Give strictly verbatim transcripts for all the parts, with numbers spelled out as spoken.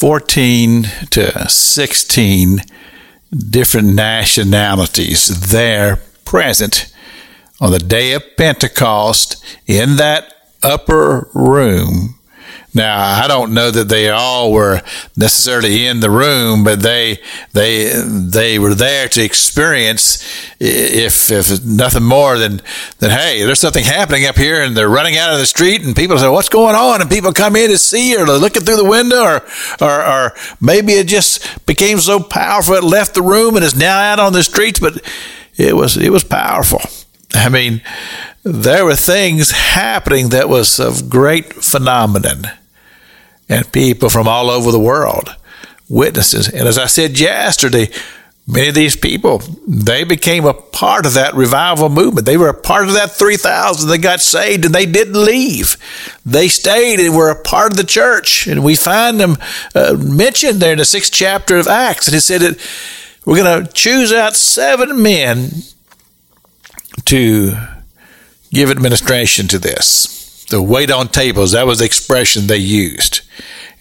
fourteen to sixteen different nationalities there present on the day of Pentecost in that upper room. Now, I don't know that they all were necessarily in the room, but they they they were there to experience, if if nothing more than, than hey, there's something happening up here, and they're running out of the street, and people say, what's going on? And people come in to see, or they're looking through the window, or, or, or maybe it just became so powerful it left the room and is now out on the streets, but it was it was powerful. I mean, there were things happening that was of great phenomenon. And people from all over the world, witnesses. And as I said yesterday, many of these people, they became a part of that revival movement. They were a part of that three thousand that got saved, and they didn't leave. They stayed and were a part of the church. And we find them uh, mentioned there in the sixth chapter of Acts. And it said that we're going to choose out seven men to give administration to this. To wait on tables, that was the expression they used.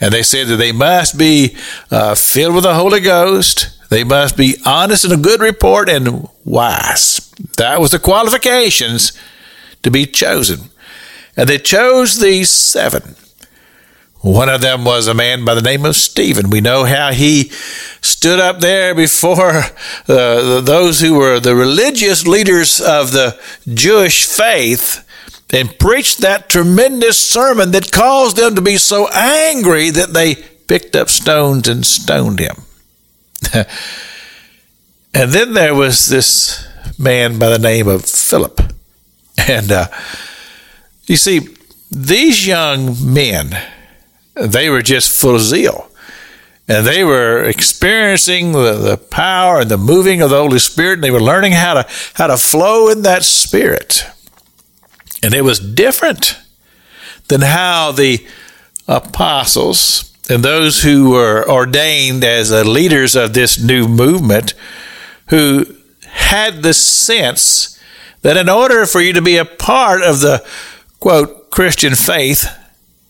And they said that they must be uh, filled with the Holy Ghost, they must be honest and of good report and wise. That was the qualifications to be chosen. And they chose these seven. One of them was a man by the name of Stephen. We know how he stood up there before uh, those who were the religious leaders of the Jewish faith and preached that tremendous sermon that caused them to be so angry that they picked up stones and stoned him. And then there was this man by the name of Philip. And uh, you see, these young men, they were just full of zeal. And they were experiencing the, the power and the moving of the Holy Spirit. And they were learning how to, how to flow in that Spirit. And it was different than how the apostles and those who were ordained as the leaders of this new movement, who had the sense that in order for you to be a part of the, quote, Christian faith,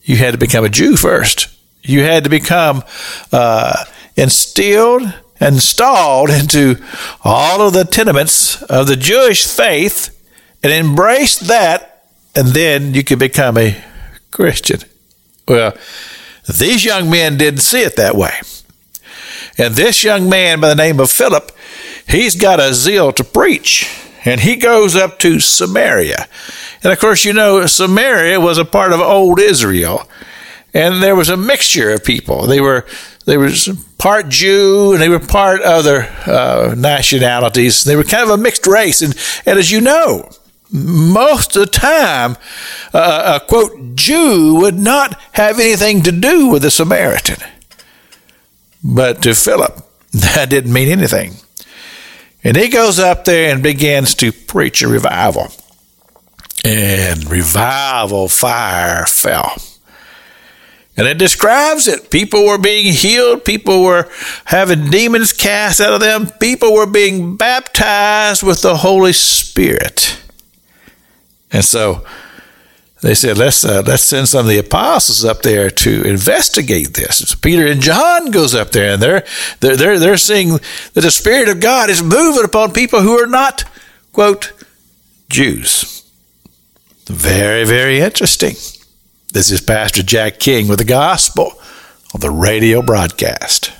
you had to become a Jew first. You had to become uh, instilled and installed into all of the tenets of the Jewish faith and embrace that, and then you could become a Christian. Well, these young men didn't see it that way. And this young man by the name of Philip, he's got a zeal to preach. And he goes up to Samaria. And of course, you know, Samaria was a part of old Israel. And there was a mixture of people. They were they were part Jew, and they were part other uh, nationalities. They were kind of a mixed race. And, and as you know, most of the time, uh, a, quote, Jew would not have anything to do with a Samaritan. But to Philip, that didn't mean anything. And he goes up there and begins to preach a revival. And revival fire fell. And it describes it. People were being healed. People were having demons cast out of them. People were being baptized with the Holy Spirit. And so they said, let's uh, let's send some of the apostles up there to investigate this. So Peter and John goes up there, and they're they're they're they're seeing that the Spirit of God is moving upon people who are not, quote, Jews. Very, very interesting. This is Pastor Jack King with the Gospel on the Radio Broadcast.